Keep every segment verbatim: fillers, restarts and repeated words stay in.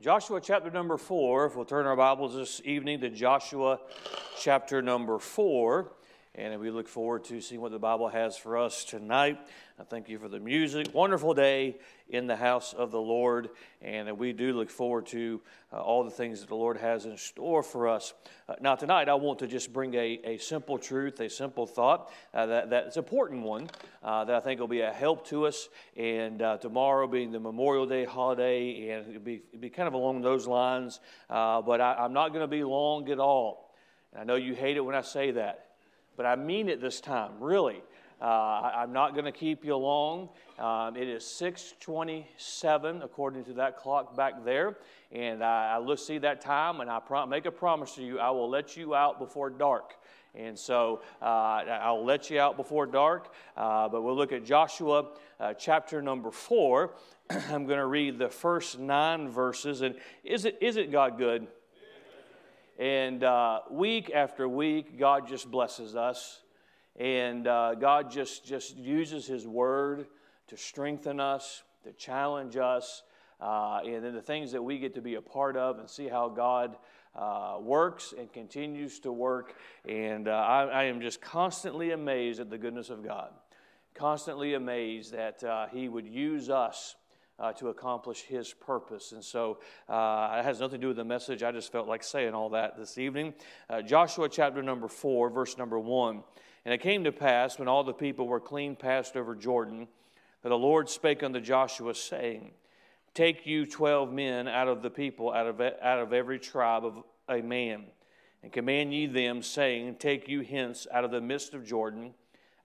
Joshua chapter number four, if we'll turn our Bibles this evening to Joshua chapter number four, and we look forward to seeing what the Bible has for us tonight. I thank you for the music. Wonderful day in the house of the Lord, and we do look forward to uh, all the things that the Lord has in store for us. Uh, now tonight I want to just bring a, a simple truth, a simple thought, uh, that, that's an important one uh, that I think will be a help to us, and uh, tomorrow being the Memorial Day holiday, and it'll be, it'll be kind of along those lines, uh, but I, I'm not going to be long at all. And I know you hate it when I say that. But I mean it this time, really. Uh, I, I'm not going to keep you long. Um, it is six twenty-seven, according to that clock back there. And I, I look, see that time, and I prom- make a promise to you, I will let you out before dark. And so uh, I'll let you out before dark. Uh, but we'll look at Joshua uh, chapter number four. I'm going to read the first nine verses. And is it, is it God good? And uh, week after week, God just blesses us, and uh, God just, just uses His Word to strengthen us, to challenge us, uh, and then the things that we get to be a part of and see how God uh, works and continues to work. And uh, I, I am just constantly amazed at the goodness of God, constantly amazed that uh, He would use us Uh, to accomplish His purpose. And so uh, it has nothing to do with the message. I just felt like saying all that this evening. Uh, Joshua chapter number four, verse number one. And it came to pass, when all the people were clean passed over Jordan, that the Lord spake unto Joshua, saying, Take you twelve men out of the people, out of, out of every tribe of a man, and command ye them, saying, Take you hence out of the midst of Jordan,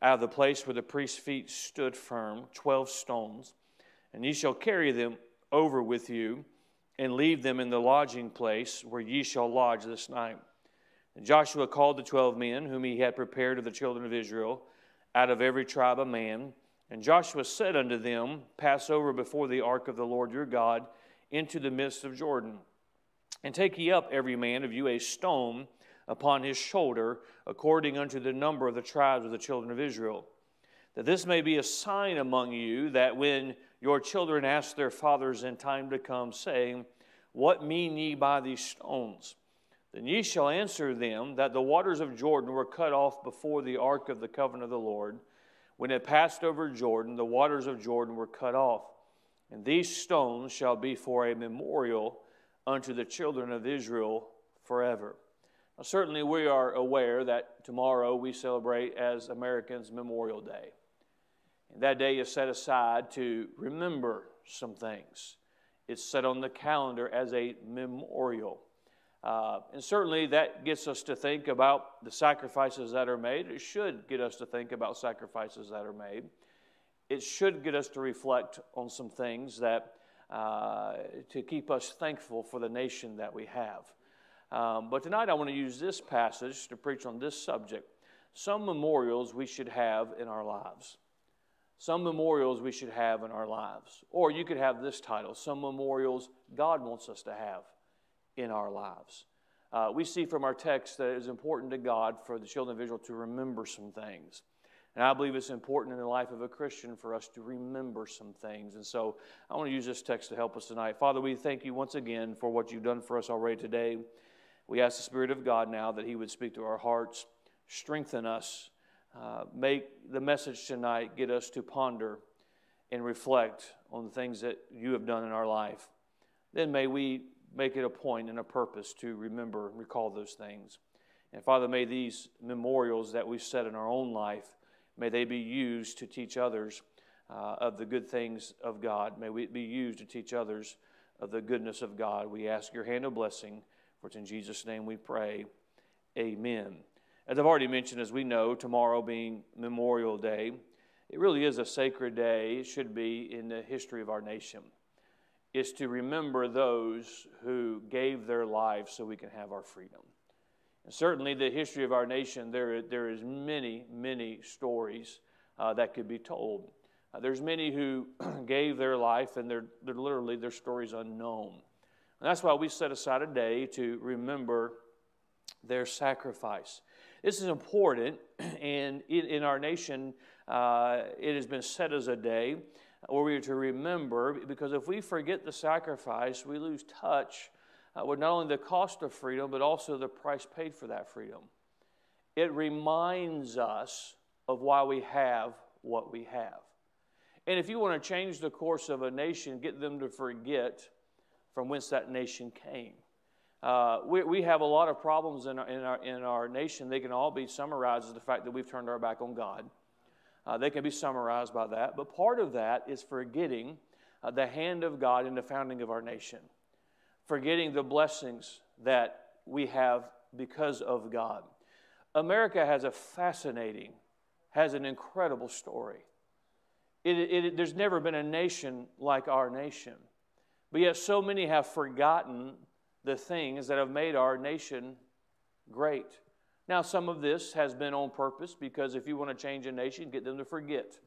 out of the place where the priest's feet stood firm, twelve stones, and ye shall carry them over with you, and leave them in the lodging place where ye shall lodge this night. And Joshua called the twelve men, whom he had prepared of the children of Israel, out of every tribe a man. And Joshua said unto them, Pass over before the ark of the Lord your God into the midst of Jordan. And take ye up every man of you a stone upon his shoulder, according unto the number of the tribes of the children of Israel. That this may be a sign among you, that when your children ask their fathers in time to come, saying, What mean ye by these stones? Then ye shall answer them, that the waters of Jordan were cut off before the ark of the covenant of the Lord. When it passed over Jordan, the waters of Jordan were cut off. And these stones shall be for a memorial unto the children of Israel forever. Now, certainly we are aware that tomorrow we celebrate as Americans Memorial Day. And that day is set aside to remember some things. It's set on the calendar as a memorial. Uh, and certainly that gets us to think about the sacrifices that are made. It should get us to think about sacrifices that are made. It should get us to reflect on some things that uh, to keep us thankful for the nation that we have. Um, but tonight I want to use this passage to preach on this subject. Some memorials we should have in our lives. Some memorials we should have in our lives. Or you could have this title, Some Memorials God Wants Us to Have in Our Lives. Uh, we see from our text that it is important to God for the children of Israel to remember some things. And I believe it's important in the life of a Christian for us to remember some things. And so I want to use this text to help us tonight. Father, we thank you once again for what you've done for us already today. We ask the Spirit of God now that He would speak to our hearts, strengthen us, uh, make the message tonight, get us to ponder and reflect on the things that you have done in our life. Then may we make it a point and a purpose to remember and recall those things. And Father, may these memorials that we've set in our own life, may they be used to teach others uh, of the good things of God. May we be used to teach others of the goodness of God. We ask your hand of blessing. For it's in Jesus' name we pray. Amen. As I've already mentioned, as we know, tomorrow being Memorial Day, it really is a sacred day. It should be in the history of our nation. It's to remember those who gave their lives so we can have our freedom. And certainly the history of our nation, there, there is many, many stories uh, that could be told. Uh, there's many who gave their life, and they're, they're literally their story's unknown. And that's why we set aside a day to remember their sacrifice. This is important, and in, in our nation, uh, it has been set as a day or we are to remember, because if we forget the sacrifice, we lose touch uh, with not only the cost of freedom, but also the price paid for that freedom. It reminds us of why we have what we have. And if you want to change the course of a nation, get them to forget from whence that nation came. Uh, we, we have a lot of problems in our, in our, in our nation. They can all be summarized as the fact that we've turned our back on God. Uh, they can be summarized by that. But part of that is forgetting uh, the hand of God in the founding of our nation. Forgetting the blessings that we have because of God. America has a fascinating, has an incredible story. It, it, there's never been a nation like our nation. But yet so many have forgotten the things that have made our nation great. Now, some of this has been on purpose, because if you want to change a nation, get them to forget.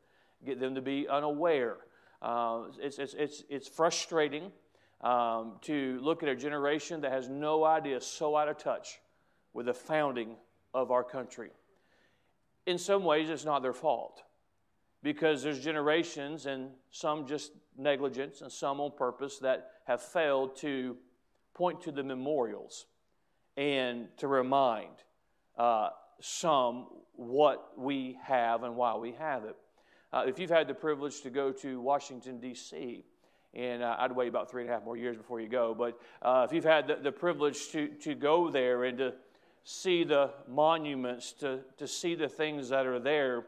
Get them to be unaware. Uh, it's, it's, it's, it's frustrating um, to look at a generation that has no idea, so out of touch with the founding of our country. In some ways, it's not their fault, because there's generations, and some just negligence and some on purpose, that have failed to point to the memorials and to remind uh, some what we have and why we have it. Uh, if you've had the privilege to go to Washington, D C, and uh, I'd wait about three and a half more years before you go, but uh, if you've had the, the privilege to, to go there and to see the monuments, to, to see the things that are there,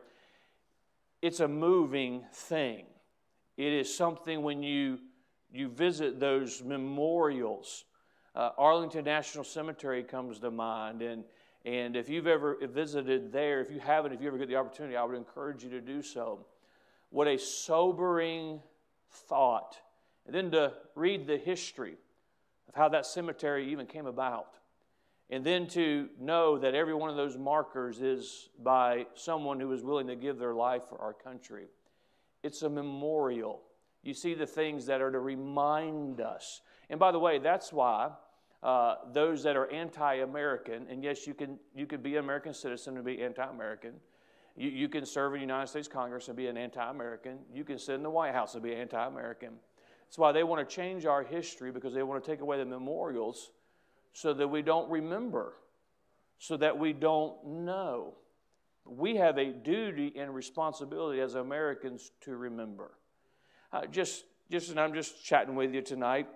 it's a moving thing. It is something when you, you visit those memorials. Uh, Arlington National Cemetery comes to mind. And, and if you've ever visited there, if you haven't, if you ever get the opportunity, I would encourage you to do so. What a sobering thought. And then to read the history of how that cemetery even came about. And then to know that every one of those markers is by someone who is willing to give their life for our country. It's a memorial. You see the things that are to remind us. And by the way, that's why uh, those that are anti-American, and yes, you can, you can be an American citizen and be anti-American. You, you can serve in the United States Congress and be an anti-American. You can sit in the White House and be anti-American. That's why they want to change our history, because they want to take away the memorials, so that we don't remember, so that we don't know. We have a duty and responsibility as Americans to remember. Uh, just, just, and I'm just chatting with you tonight.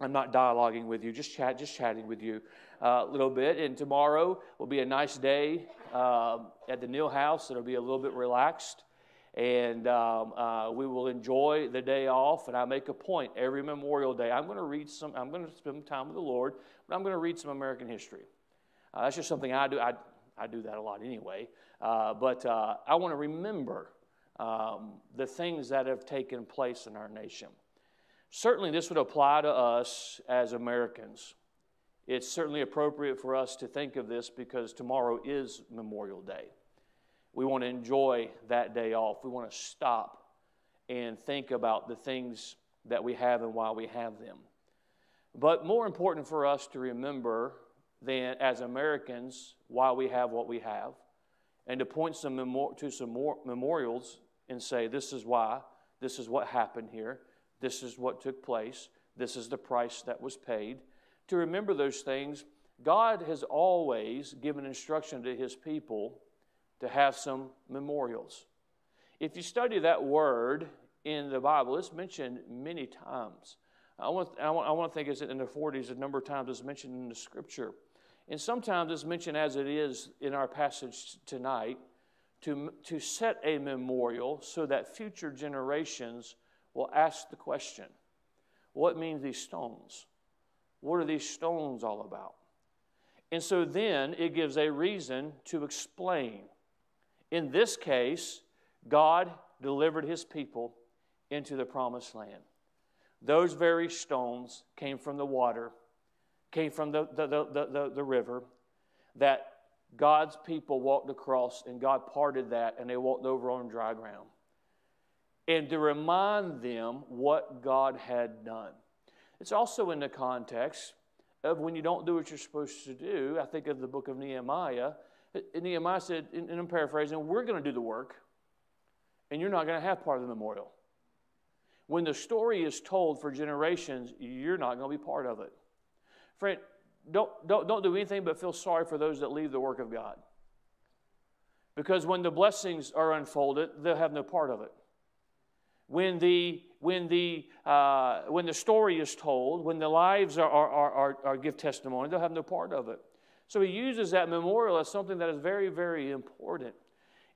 I'm not dialoguing with you, just chat, just chatting with you uh, a little bit. And tomorrow will be a nice day uh, at the Neal House. It'll be a little bit relaxed, and um, uh, we will enjoy the day off. And I make a point every Memorial Day. I'm going to read some. I'm going to spend time with the Lord, but I'm going to read some American history. Uh, that's just something I do. I I do that a lot anyway. Uh, but uh, I want to remember um, the things that have taken place in our nation. Certainly, this would apply to us as Americans. It's certainly appropriate for us to think of this, because tomorrow is Memorial Day. We want to enjoy that day off. We want to stop and think about the things that we have and why we have them. But more important for us to remember than as Americans why we have what we have, and to point some memor- to some more memorials and say, this is why, this is what happened here, this is what took place, this is the price that was paid. To remember those things, God has always given instruction to His people to have some memorials. If you study that word in the Bible, it's mentioned many times. I want, I want, I want to think it's in the forties, a number of times it's mentioned in the Scripture. And sometimes it's mentioned as it is in our passage tonight, to, to set a memorial so that future generations will ask the question, what mean these stones? What are these stones all about? And so then it gives a reason to explain. In this case, God delivered His people into the promised land. Those very stones came from the water, came from the, the, the, the, the river, that God's people walked across, and God parted that, and they walked over on dry ground. And to remind them what God had done. It's also in the context of when you don't do what you're supposed to do. I think of the book of Nehemiah. And Nehemiah said, and I'm paraphrasing, we're going to do the work, and you're not going to have part of the memorial. when the story is told for generations, you're not going to be part of it. Friend, don't, don't, don't do anything but feel sorry for those that leave the work of God. Because when the blessings are unfolded, they'll have no part of it. When the, when the, uh, when the story is told, when the lives are, are, are, are, are give testimony, they'll have no part of it. So he uses that memorial as something that is very, very important.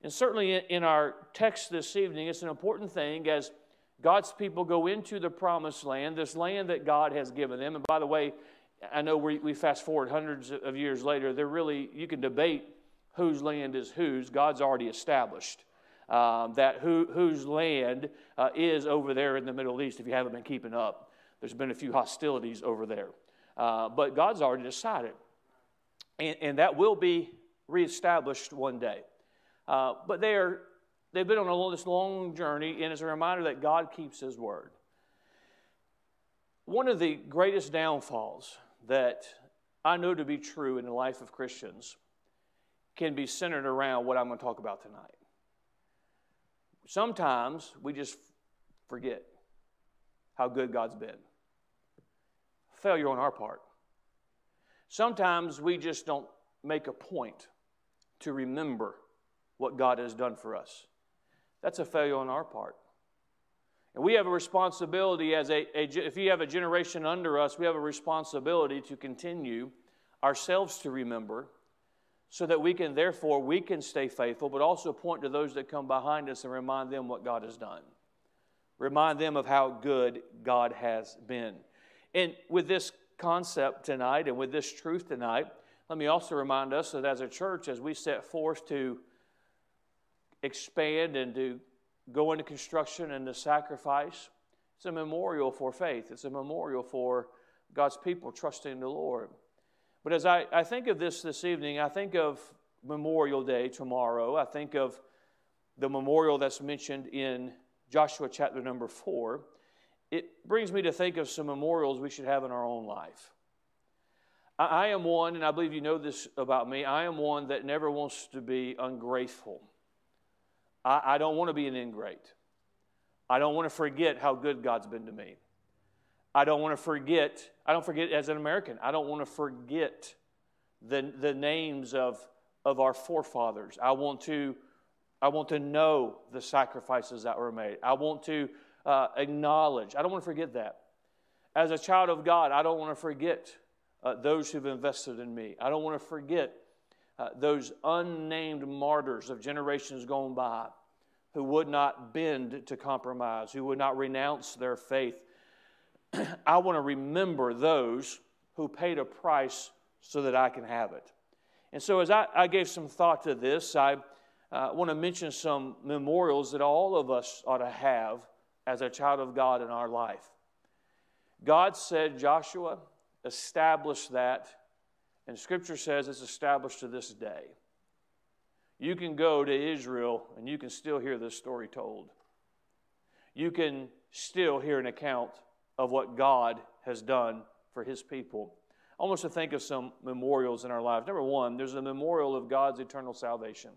And certainly in our text this evening, it's an important thing as God's people go into the promised land, this land that God has given them. And by the way, I know we, we fast forward hundreds of years later. They're really, you can debate whose land is whose. God's already established um, that who, whose land uh, is over there in the Middle East, if you haven't been keeping up. There's been a few hostilities over there. Uh, but God's already decided. And, and that will be reestablished one day. Uh, but they are, they've been on a, this long journey, and it's a reminder that God keeps His word. One of the greatest downfalls that I know to be true in the life of Christians can be centered around what I'm going to talk about tonight. Sometimes we just forget how good God's been. Failure on our part. Sometimes we just don't make a point to remember what God has done for us. That's a failure on our part. And we have a responsibility as a, a, if you have a generation under us, we have a responsibility to continue ourselves to remember so that we can, therefore, we can stay faithful, but also point to those that come behind us and remind them what God has done. Remind them of how good God has been. And with this concept tonight and with this truth tonight, let me also remind us that as a church, as we set forth to expand and to go into construction and to sacrifice, it's a memorial for faith. It's a memorial for God's people trusting the Lord. But as I, I think of this this evening, I think of Memorial Day tomorrow. I think of the memorial that's mentioned in Joshua chapter number four. It brings me to think of some memorials we should have in our own life. I am one, and I believe you know this about me, I am one that never wants to be ungrateful. I, I don't want to be an ingrate. I don't want to forget how good God's been to me. I don't want to forget, I don't forget as an American, I don't want to forget the, the names of, of our forefathers. I want to, I want to know the sacrifices that were made. I want to Uh, acknowledge. I don't want to forget that. As a child of God, I don't want to forget uh, those who've invested in me. I don't want to forget uh, those unnamed martyrs of generations gone by who would not bend to compromise, who would not renounce their faith. I want to remember those who paid a price so that I can have it. And so as I, I gave some thought to this, I uh, want to mention some memorials that all of us ought to have as a child of God in our life. God said, Joshua, establish that. And Scripture says it's established to this day. You can go to Israel and you can still hear this story told. You can still hear an account of what God has done for His people. I want us to think of some memorials in our life. Number one, there's a memorial of God's eternal salvation.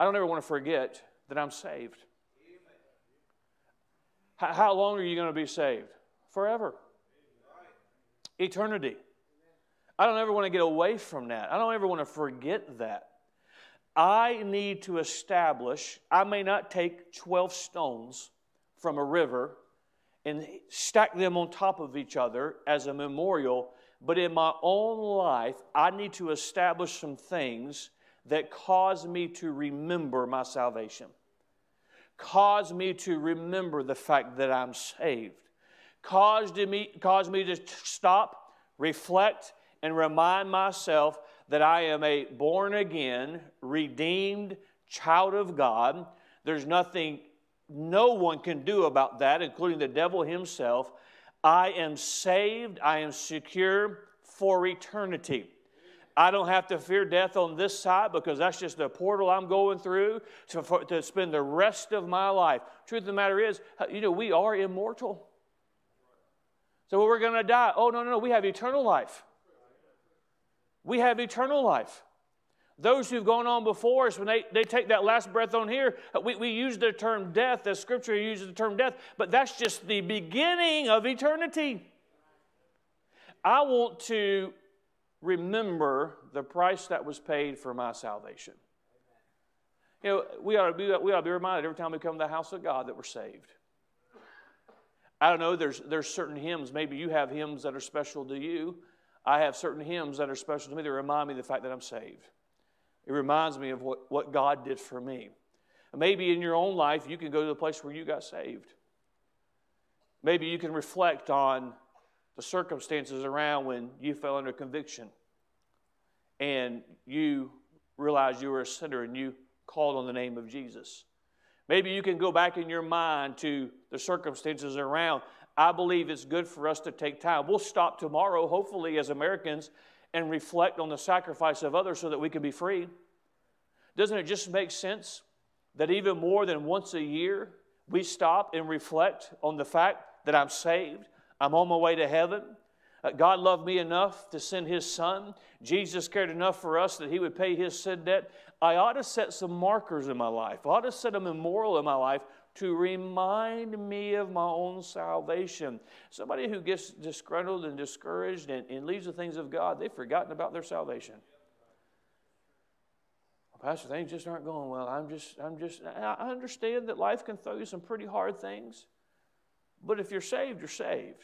I don't ever want to forget that I'm saved. How long are you going to be saved? Forever. Eternity. I don't ever want to get away from that. I don't ever want to forget that. I need to establish, I may not take twelve stones from a river and stack them on top of each other as a memorial, but in my own life, I need to establish some things that cause me to remember my salvation. Cause me to remember the fact that I'm saved. Caused me, caused me to stop, reflect, and remind myself that I am a born-again, redeemed child of God. There's nothing no one can do about that, including the devil himself. I am saved. I am secure for eternity. I don't have to fear death on this side because that's just the portal I'm going through to, for, to spend the rest of my life. Truth of the matter is, you know, we are immortal. So we're going to die. Oh, no, no, no. We have eternal life. We have eternal life. Those who've gone on before us, when they, they take that last breath on here, we, we use the term death, as Scripture uses the term death, but that's just the beginning of eternity. I want to remember the price that was paid for my salvation. You know, we ought to be, we ought to be reminded every time we come to the house of God that we're saved. I don't know, there's, there's certain hymns, maybe you have hymns that are special to you. I have certain hymns that are special to me that remind me of the fact that I'm saved. It reminds me of what, what God did for me. Maybe in your own life, you can go to the place where you got saved. Maybe you can reflect on the circumstances around when you fell under conviction and you realized you were a sinner and you called on the name of Jesus. Maybe you can go back in your mind to the circumstances around. I believe it's good for us to take time. We'll stop tomorrow, hopefully, as Americans, and reflect on the sacrifice of others so that we can be free. Doesn't it just make sense that even more than once a year, we stop and reflect on the fact that I'm saved, I'm on my way to heaven, God loved me enough to send His Son, Jesus cared enough for us that He would pay His sin debt. I ought to set some markers in my life. I ought to set a memorial in my life to remind me of my own salvation. Somebody who gets disgruntled and discouraged and, and leaves the things of God, they've forgotten about their salvation. Well, Pastor, things just aren't going well. I'm just, I'm just, I understand that life can throw you some pretty hard things, but if you're saved, you're saved.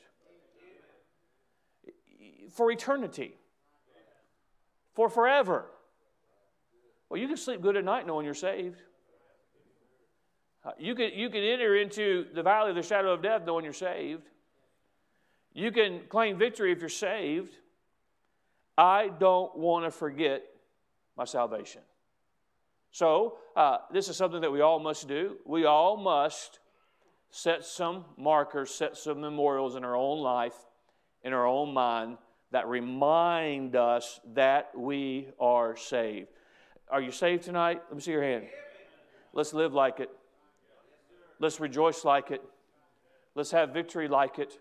For eternity. For forever. Well, you can sleep good at night knowing you're saved. You can, you can enter into the valley of the shadow of death knowing you're saved. You can claim victory if you're saved. I don't want to forget my salvation. So, uh, this is something that we all must do. We all must set some markers, set some memorials in our own life, in our own mind, that remind us that we are saved. Are you saved tonight? Let me see your hand. Let's live like it. Let's rejoice like it. Let's have victory like it.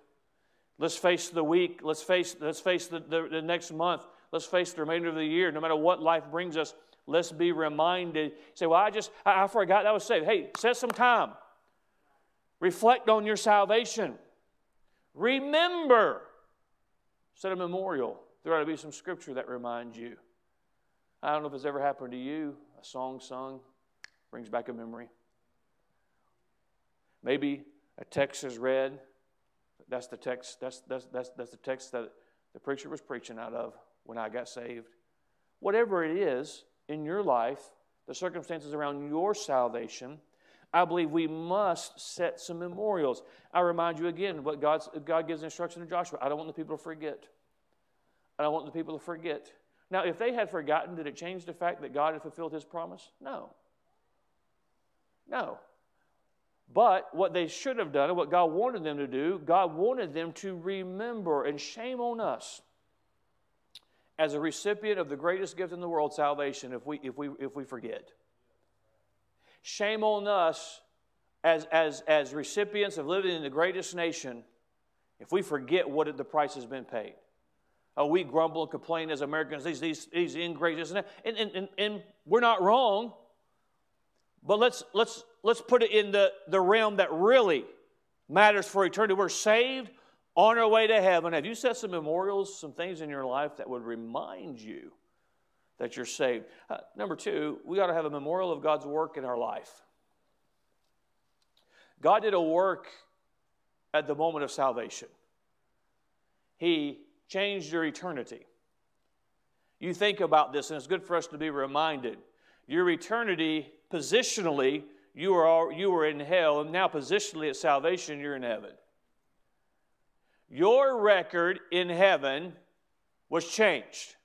Let's face the week. Let's face, let's face the, the, the next month. Let's face the remainder of the year. No matter what life brings us, let's be reminded. Say, well, I just, I, I forgot that I was saved. Hey, set some time. Reflect on your salvation. Remember. Set a memorial. There ought to be some scripture that reminds you. I don't know if it's ever happened to you. A song sung brings back a memory. Maybe a text is read. That's the text. That's that's that's that's the text that the preacher was preaching out of when I got saved. Whatever it is in your life, the circumstances around your salvation, I believe we must set some memorials. I remind you again what God's, God gives instruction to Joshua. I don't want the people to forget. I don't want the people to forget. Now, if they had forgotten, did it change the fact that God had fulfilled His promise? No. No. But what they should have done and what God wanted them to do, God wanted them to remember, and shame on us as a recipient of the greatest gift in the world, salvation, if we, if we, if we forget. Shame on us as, as, as recipients of living in the greatest nation if we forget what the price has been paid. Oh, we grumble and complain as Americans, these, these, these ingrates, and, and, and, and we're not wrong, but let's, let's, Let's put it in the, the realm that really matters for eternity. We're saved, on our way to heaven. Have you set some memorials, some things in your life that would remind you that you're saved? Uh, number two, we ought to have a memorial of God's work in our life. God did a work at the moment of salvation. He changed your eternity. You think about this, and it's good for us to be reminded. Your eternity, positionally, You were, all, you were in hell, and now positionally at salvation, you're in heaven. Your record in heaven was changed.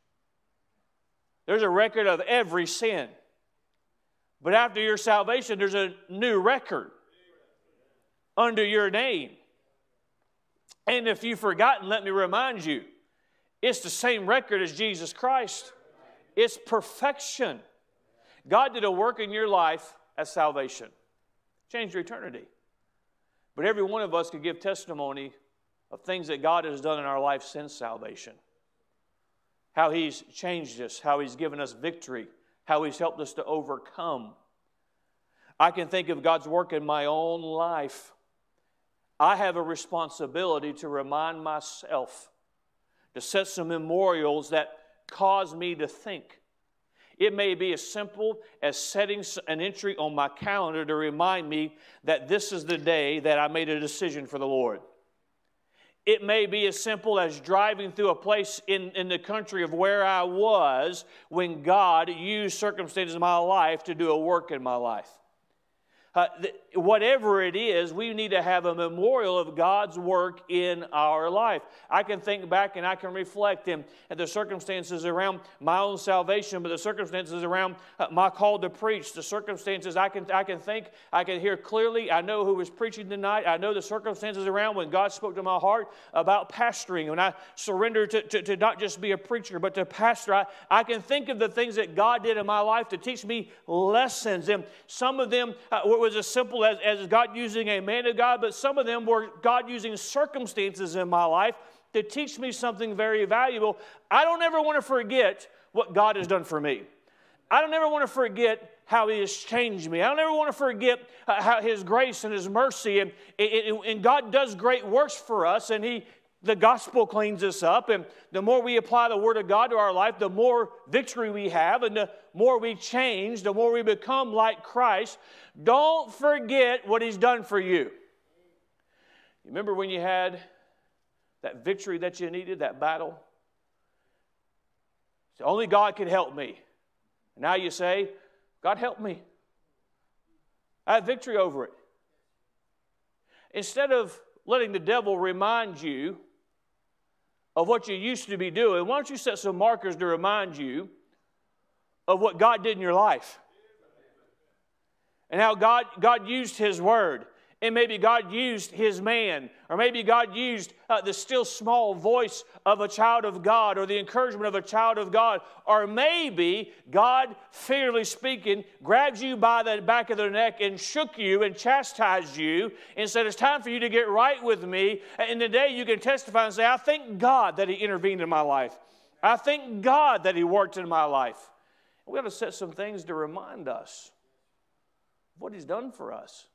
There's a record of every sin. But after your salvation, there's a new record under your name. And if you've forgotten, let me remind you, it's the same record as Jesus Christ. It's perfection. God did a work in your life as salvation. Changed your eternity. But every one of us could give testimony of things that God has done in our life since salvation. How He's changed us, how He's given us victory, how He's helped us to overcome. I can think of God's work in my own life. I have a responsibility to remind myself, to set some memorials that cause me to think. It may be as simple as setting an entry on my calendar to remind me that this is the day that I made a decision for the Lord. It may be as simple as driving through a place in, in the country of where I was when God used circumstances in my life to do a work in my life. Uh, th- whatever it is, we need to have a memorial of God's work in our life. I can think back and I can reflect in, at the circumstances around my own salvation, but the circumstances around uh, my call to preach, the circumstances I can, I can think, I can hear clearly. I know who was preaching tonight. I know the circumstances around when God spoke to my heart about pastoring, when I surrendered to, to, to not just be a preacher, but to pastor. I, I can think of the things that God did in my life to teach me lessons, and some of them uh, were was as simple as, as God using a man of God, but some of them were God using circumstances in my life to teach me something very valuable. I don't ever want to forget what God has done for me. I don't ever want to forget how He has changed me. I don't ever want to forget uh, how His grace and His mercy, and, and, and God does great works for us, and He the gospel cleans us up, and the more we apply the Word of God to our life, the more victory we have, and the more we change, the more we become like Christ. Don't forget what He's done for you. Remember when you had that victory that you needed, that battle? So only God can help me. Now you say, God help me. I have victory over it. Instead of letting the devil remind you of what you used to be doing, why don't you set some markers to remind you of what God did in your life and how God, God used His Word, and maybe God used His man, or maybe God used uh, the still small voice of a child of God, or the encouragement of a child of God, or maybe God, figuratively speaking, grabbed you by the back of the neck and shook you and chastised you and said, it's time for you to get right with me. And today you can testify and say, I thank God that He intervened in my life. I thank God that He worked in my life. We ought to set some things to remind us of what He's done for us.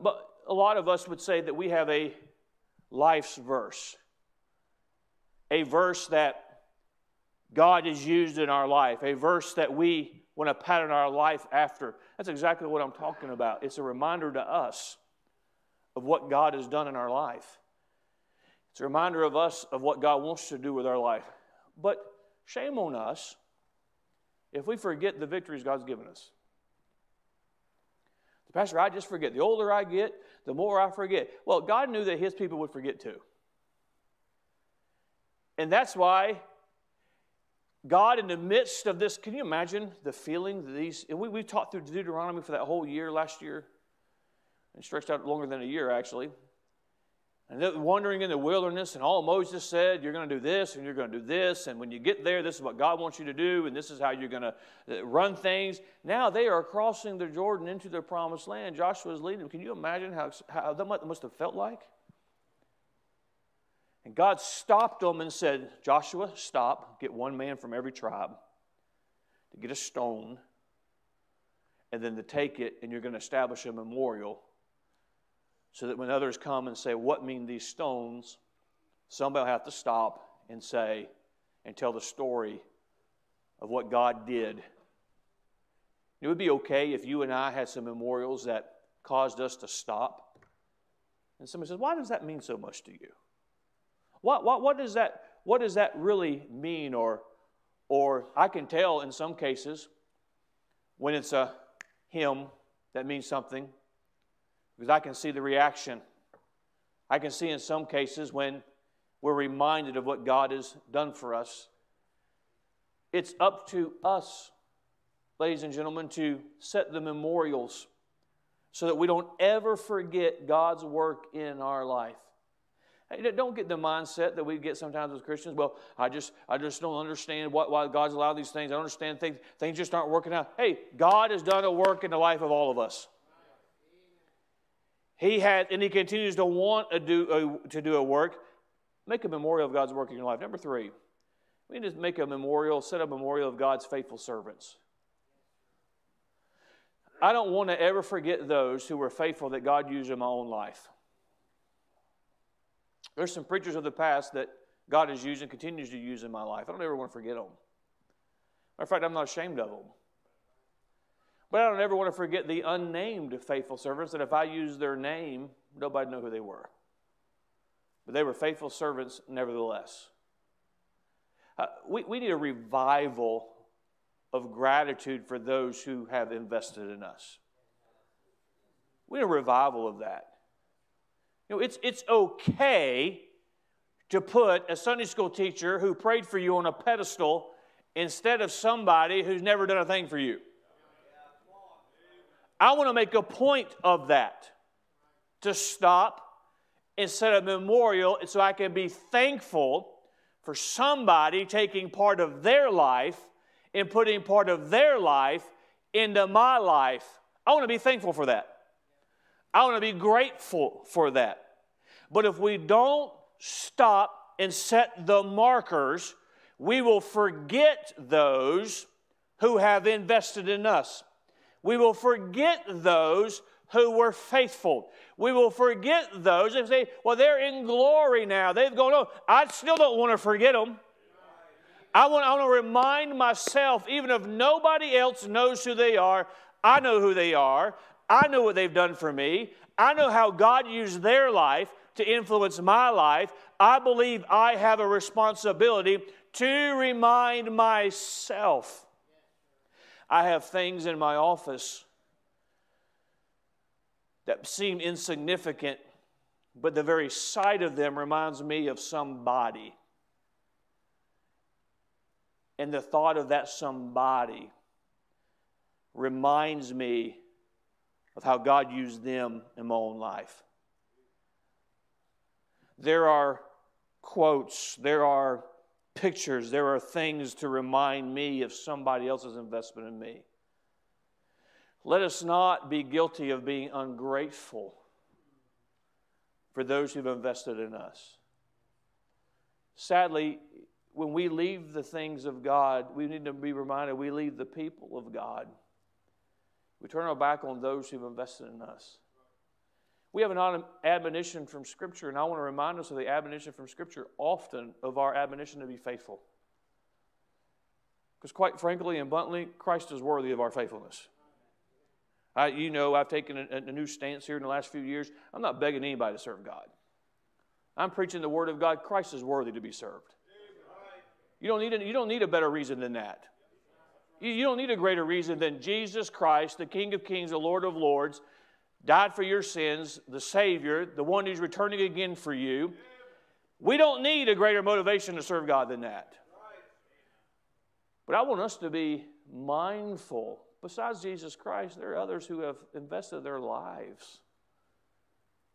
But a lot of us would say that we have a life's verse, a verse that God has used in our life, a verse that we want to pattern our life after. That's exactly what I'm talking about. It's a reminder to us of what God has done in our life. It's a reminder of us of what God wants to do with our life. But shame on us if we forget the victories God's given us. Pastor, I just forget. The older I get, the more I forget. Well, God knew that His people would forget too. And that's why God, in the midst of this, can you imagine the feeling that these, and we, we taught through Deuteronomy for that whole year last year. It stretched out longer than a year, actually. And they're wandering in the wilderness, and all Moses said, you're going to do this, and you're going to do this, and when you get there, this is what God wants you to do, and this is how you're going to run things. Now they are crossing the Jordan into their promised land. Joshua is leading them. Can you imagine how, how that must have felt like? And God stopped them and said, Joshua, stop. Get one man from every tribe to get a stone, and then to take it, and you're going to establish a memorial, so that when others come and say, what mean these stones? Somebody will have to stop and say, and tell the story of what God did. It would be okay if you and I had some memorials that caused us to stop. And somebody says, why does that mean so much to you? What, what, what, does, that, what does that really mean? Or, or I can tell in some cases when it's a hymn that means something, because I can see the reaction. I can see in some cases when we're reminded of what God has done for us. It's up to us, ladies and gentlemen, to set the memorials so that we don't ever forget God's work in our life. Don't get the mindset that we get sometimes as Christians. Well, I just I just don't understand what, why God's allowed these things. I don't understand things. Things just aren't working out. Hey, God has done a work in the life of all of us. He had, and He continues to want to do, uh, to do a work. Make a memorial of God's work in your life. Number three, We need to make a memorial, set a memorial of God's faithful servants. I don't want to ever forget those who were faithful that God used in my own life. There's some preachers of the past that God has used and continues to use in my life. I don't ever want to forget them. Matter of fact, I'm not ashamed of them. But I don't ever want to forget the unnamed faithful servants that if I use their name, nobody knew who they were. But they were faithful servants nevertheless. Uh, we, we need a revival of gratitude for those who have invested in us. We need a revival of that. You know, it's, it's okay to put a Sunday school teacher who prayed for you on a pedestal instead of somebody who's never done a thing for you. I want to make a point of that, to stop and set a memorial so I can be thankful for somebody taking part of their life and putting part of their life into my life. I want to be thankful for that. I want to be grateful for that. But if we don't stop and set the markers, we will forget those who have invested in us. We will forget those who were faithful. We will forget those and say, well, they're in glory now. They've gone on. I still don't want to forget them. I want, I want to remind myself, even if nobody else knows who they are, I know who they are. I know what they've done for me. I know how God used their life to influence my life. I believe I have a responsibility to remind myself. I have things in my office that seem insignificant, but the very sight of them reminds me of somebody. And the thought of that somebody reminds me of how God used them in my own life. There are quotes, there are pictures, there are things to remind me of somebody else's investment in me. Let us not be guilty of being ungrateful for those who've invested in us. Sadly, when we leave the things of God, we need to be reminded we leave the people of God. We turn our back on those who've invested in us. We have an admonition from Scripture, and I want to remind us of the admonition from Scripture often, of our admonition to be faithful. Because quite frankly and bluntly, Christ is worthy of our faithfulness. I, you know, I've taken a, a new stance here in the last few years. I'm not begging anybody to serve God. I'm preaching the Word of God. Christ is worthy to be served. You don't need a, you don't need a better reason than that. You, you don't need a greater reason than Jesus Christ, the King of Kings, the Lord of Lords, died for your sins, the Savior, the one who's returning again for you. We don't need a greater motivation to serve God than that. But I want us to be mindful. Besides Jesus Christ, there are others who have invested their lives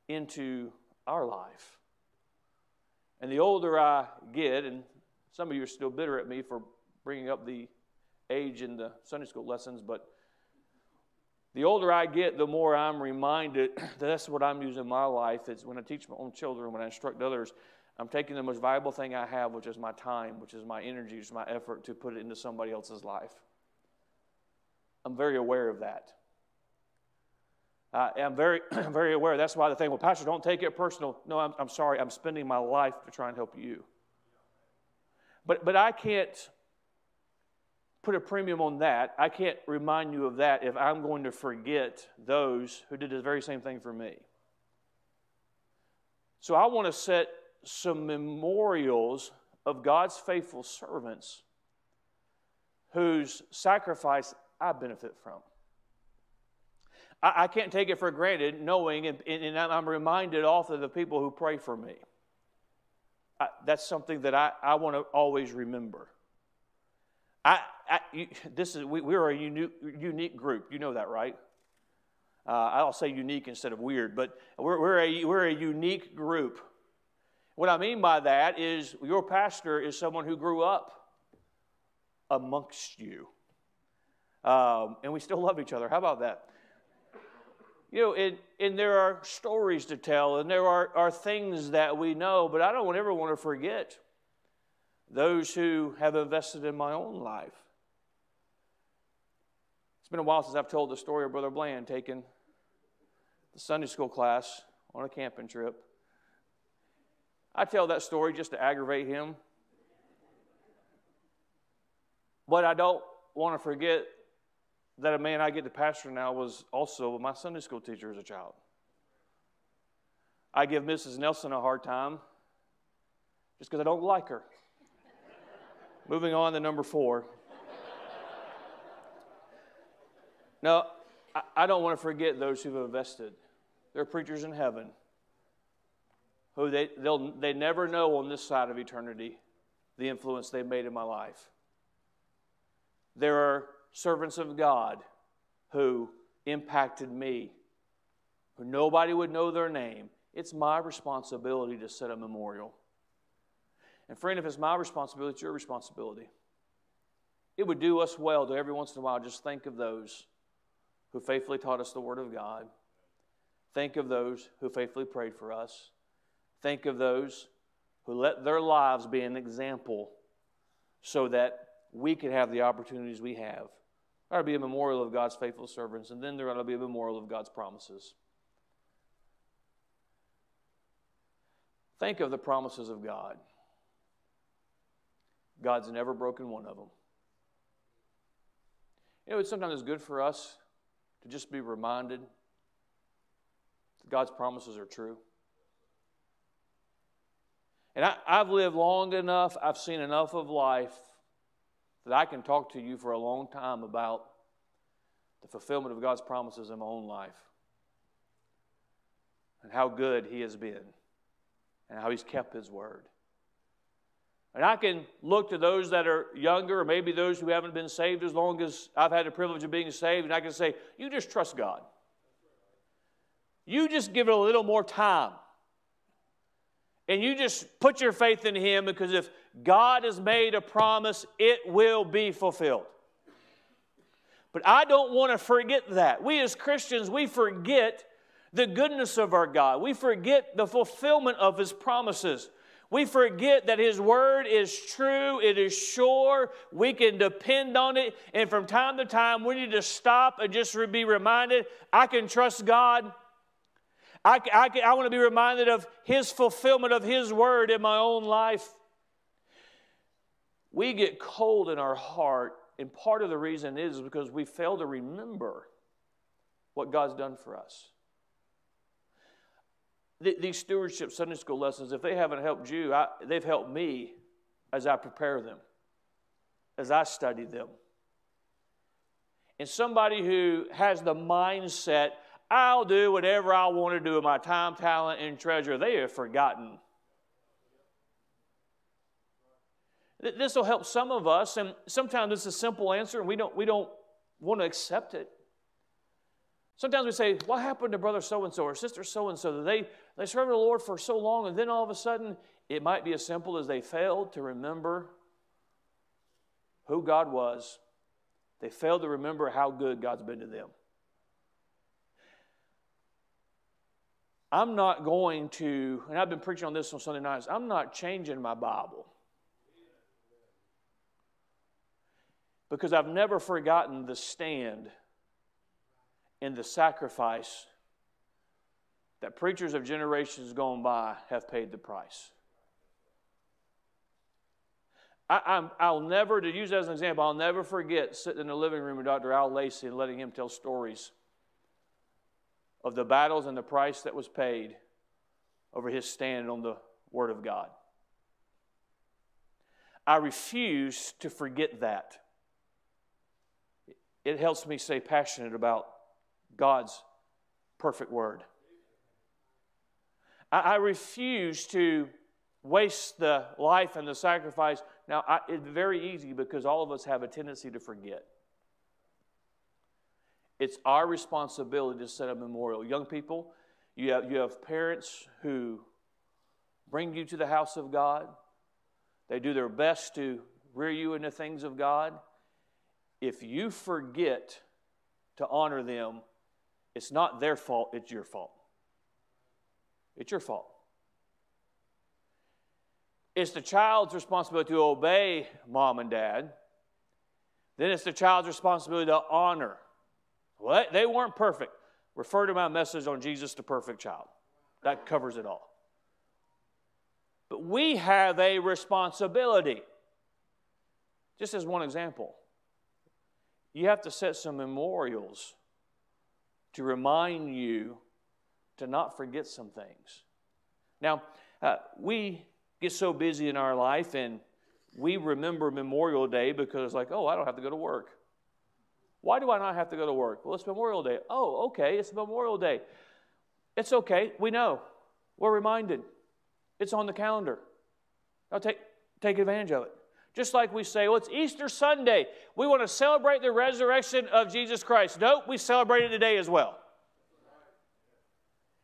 into our life. And the older I get, and some of you are still bitter at me for bringing up the age in the Sunday school lessons, but the older I get, the more I'm reminded that that's what I'm using in my life. It's when I teach my own children, when I instruct others, I'm taking the most valuable thing I have, which is my time, which is my energy, which is my effort, to put it into somebody else's life. I'm very aware of that. Uh, I'm very, I'm very aware. That's why the thing, well, Pastor, don't take it personal. No, I'm, I'm sorry. I'm spending my life to try and help you. But, but I can't put a premium on that. I can't remind you of that if I'm going to forget those who did the very same thing for me. So I want to set some memorials of God's faithful servants whose sacrifice I benefit from. I, I can't take it for granted, knowing, and, and I'm reminded often of the people who pray for me. I, that's something that I, I want to always remember. I, I, you, this is we, we are a unique, unique group. You know that, right? Uh, I'll say unique instead of weird, but we're, we're, a, we're a unique group. What I mean by that is your pastor is someone who grew up amongst you, um, and we still love each other. How about that? You know, and, and there are stories to tell, and there are, are things that we know, but I don't ever want to forget those who have invested in my own life. It's been a while since I've told the story of Brother Bland taking the Sunday school class on a camping trip. I tell that story just to aggravate him. But I don't want to forget that a man I get to pastor now was also my Sunday school teacher as a child. I give Missus Nelson a hard time just because I don't like her. Moving on to number four. No, I, I don't want to forget those who've invested. They're preachers in heaven who they, they'll, they never know on this side of eternity the influence they've made in my life. There are servants of God who impacted me, who nobody would know their name. It's my responsibility to set a memorial. And friend, if it's my responsibility, it's your responsibility. It would do us well to every once in a while just think of those who faithfully taught us the Word of God. Think of those who faithfully prayed for us. Think of those who let their lives be an example so that we could have the opportunities we have. There ought to be a memorial of God's faithful servants, and then there ought to be a memorial of God's promises. Think of the promises of God. God's never broken one of them. You know, it's sometimes it's good for us to just be reminded that God's promises are true. And I, I've lived long enough, I've seen enough of life that I can talk to you for a long time about the fulfillment of God's promises in my own life and how good He has been and how He's kept His word. And I can look to those that are younger or maybe those who haven't been saved as long as I've had the privilege of being saved, and I can say, you just trust God. You just give it a little more time. And you just put your faith in Him, because if God has made a promise, it will be fulfilled. But I don't want to forget that. We as Christians, we forget the goodness of our God. We forget the fulfillment of His promises. We forget that His word is true, it is sure, we can depend on it, and from time to time we need to stop and just be reminded, I can trust God. I, I, I want to be reminded of His fulfillment of His word in my own life. We get cold in our heart, and part of the reason is because we fail to remember what God's done for us. These stewardship Sunday school lessons, if they haven't helped you, I, they've helped me as I prepare them, as I study them. And somebody who has the mindset, I'll do whatever I want to do with my time, talent, and treasure, they have forgotten. This will help some of us, and sometimes it's a simple answer, and we don't, we don't want to accept it. Sometimes we say, what happened to brother so-and-so or sister so-and-so? They, they served the Lord for so long, and then all of a sudden, it might be as simple as they failed to remember who God was. They failed to remember how good God's been to them. I'm not going to, and I've been preaching on this on Sunday nights, I'm not changing my Bible, because I've never forgotten the stand and the sacrifice that preachers of generations gone by have paid the price. I, I'm, I'll never, to use that as an example, I'll never forget sitting in the living room with Doctor Al Lacey and letting him tell stories of the battles and the price that was paid over his stand on the Word of God. I refuse to forget that. It helps me stay passionate about God's perfect word. I, I refuse to waste the life and the sacrifice. Now, I, it's very easy because all of us have a tendency to forget. It's our responsibility to set a memorial. Young people, you have, you have parents who bring you to the house of God. They do their best to rear you in the things of God. If you forget to honor them, it's not their fault, it's your fault. It's your fault. it's the child's responsibility to obey mom and dad. Then it's the child's responsibility to honor. What? They weren't perfect. Refer to my message on Jesus, the perfect child. That covers it all. But we have a responsibility. Just as one example, you have to set some memorials to remind you to not forget some things. Now, uh, we get so busy in our life and we remember Memorial Day because like, oh, I don't have to go to work. Why do I not have to go to work? Well, it's Memorial Day. Oh, okay, it's Memorial Day. It's okay, we know. We're reminded. It's on the calendar. Now take, take advantage of it. Just like we say, well, it's Easter Sunday. We want to celebrate the resurrection of Jesus Christ. Nope, we celebrate it today as well.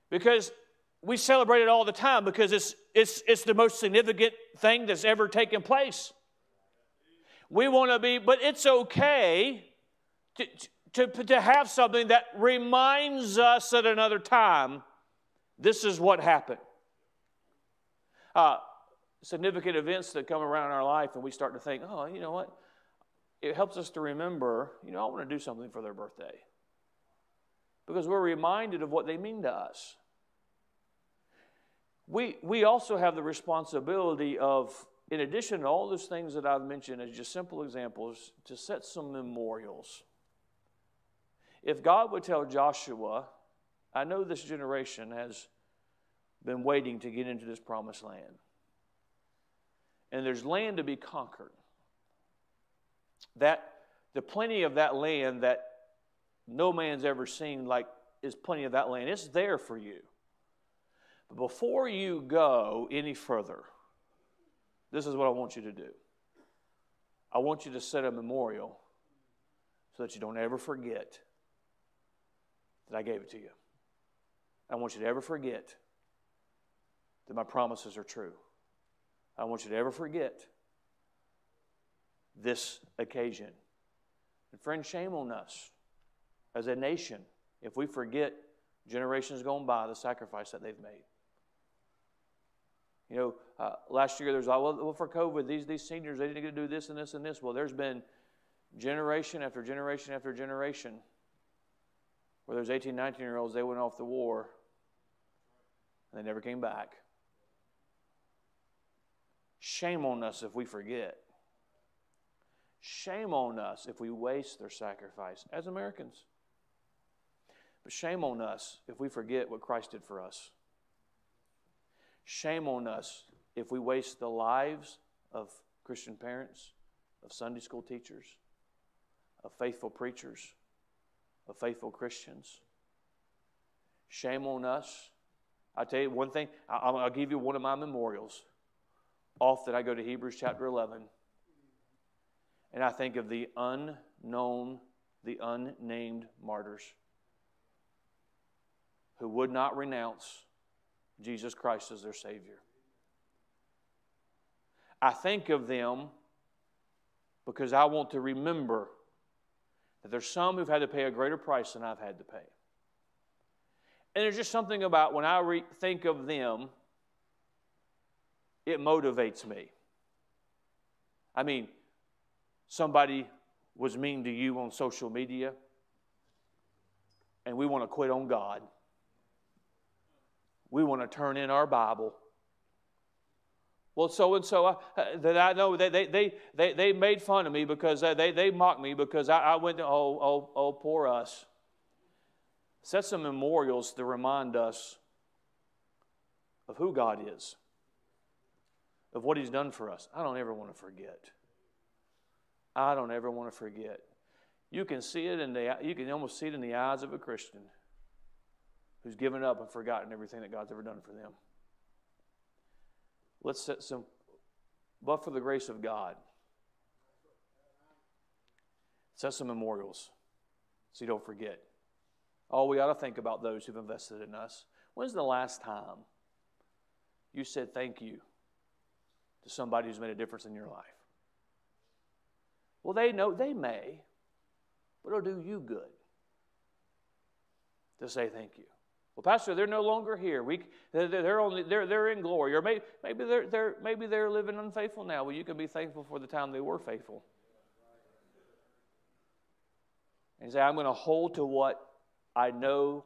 Because we celebrate it all the time because it's, it's, it's the most significant thing that's ever taken place. We want to be, but it's okay to, to, to have something that reminds us at another time, this is what happened. Uh, significant events that come around in our life and we start to think, oh, you know what? It helps us to remember, you know, I want to do something for their birthday. Because we're reminded of what they mean to us. We, we also have the responsibility of, in addition to all those things that I've mentioned as just simple examples, to set some memorials. If God would tell Joshua, I know this generation has been waiting to get into this promised land. And there's land to be conquered. That, the plenty of that land that no man's ever seen, like, is plenty of that land. It's there for you. But before you go any further, this is what I want you to do. I want you to set a memorial so that you don't ever forget that I gave it to you. I want you to ever forget that my promises are true. I want you to ever forget this occasion. And friend, shame on us as a nation if we forget generations gone by the sacrifice that they've made. You know, uh, last year there was, well, well, for COVID, these, these seniors, they didn't get to do this and this and this. Well, there's been generation after generation after generation where there's eighteen, nineteen-year-olds, they went off to war and they never came back. Shame on us if we forget. Shame on us if we waste their sacrifice as Americans. But shame on us if we forget what Christ did for us. Shame on us if we waste the lives of Christian parents, of Sunday school teachers, of faithful preachers, of faithful Christians. Shame on us. I tell you one thing, I'll, I'll give you one of my memorials. Often I go to Hebrews chapter eleven, and I think of the unknown, the unnamed martyrs who would not renounce Jesus Christ as their Savior. I think of them because I want to remember that there's some who've had to pay a greater price than I've had to pay. And there's just something about when I re- think of them, it motivates me. I mean, somebody was mean to you on social media, and we want to quit on God. We want to turn in our Bible. Well, so-and-so, I, uh, that I know they, they, they, they, they made fun of me because uh, they, they mocked me because I, I went to, oh, oh, oh, poor us. Set some memorials to remind us of who God is, of what He's done for us. I don't ever want to forget. I don't ever want to forget. You can see it in the, you can almost see it in the eyes of a Christian who's given up and forgotten everything that God's ever done for them. Let's set some, but for the grace of God, set some memorials so you don't forget. Oh, we ought to think about those who've invested in us. When's the last time you said thank you to somebody who's made a difference in your life? Well, they know they may, but it'll do you good to say thank you. Well, Pastor, they're no longer here. We, they're, only, they're, they're in glory. Or maybe, maybe, they're, they're, maybe they're living unfaithful now. Well, you can be thankful for the time they were faithful. And say, I'm going to hold to what I know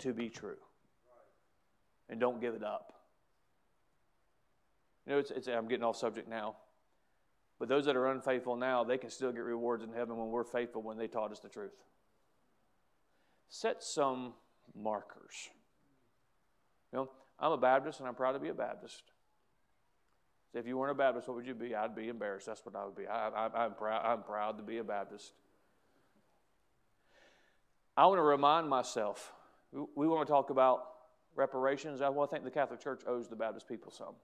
to be true. And don't give it up. You know, it's, it's, I'm getting off subject now. But those that are unfaithful now, they can still get rewards in heaven when we're faithful when they taught us the truth. Set some markers. You know, I'm a Baptist and I'm proud to be a Baptist. If you weren't a Baptist, what would you be? I'd be embarrassed. That's what I would be. I, I, I'm, proud, I'm proud to be a Baptist. I want to remind myself, we, we want to talk about reparations. I want to think the Catholic Church owes the Baptist people some.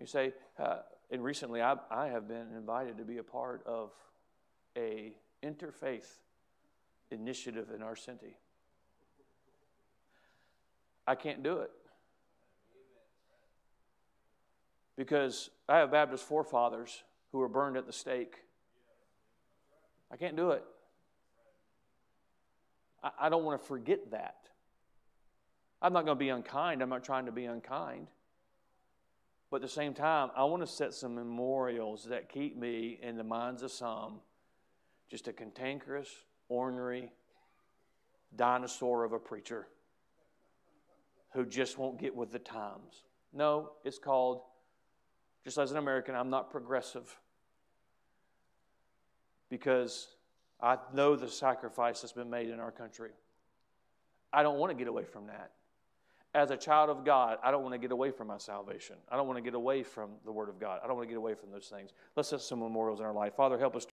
You say, uh, and recently I, I have been invited to be a part of a interfaith initiative in our city. I can't do it. Because I have Baptist forefathers who were burned at the stake. I can't do it. I, I don't want to forget that. I'm not going to be unkind. I'm not trying to be unkind. But at the same time, I want to set some memorials that keep me in the minds of some just a cantankerous, ornery dinosaur of a preacher who just won't get with the times. No, it's called, just as an American, I'm not progressive because I know the sacrifice that's been made in our country. I don't want to get away from that. As a child of God, I don't want to get away from my salvation. I don't want to get away from the Word of God. I don't want to get away from those things. Let's set some memorials in our life. Father, help us.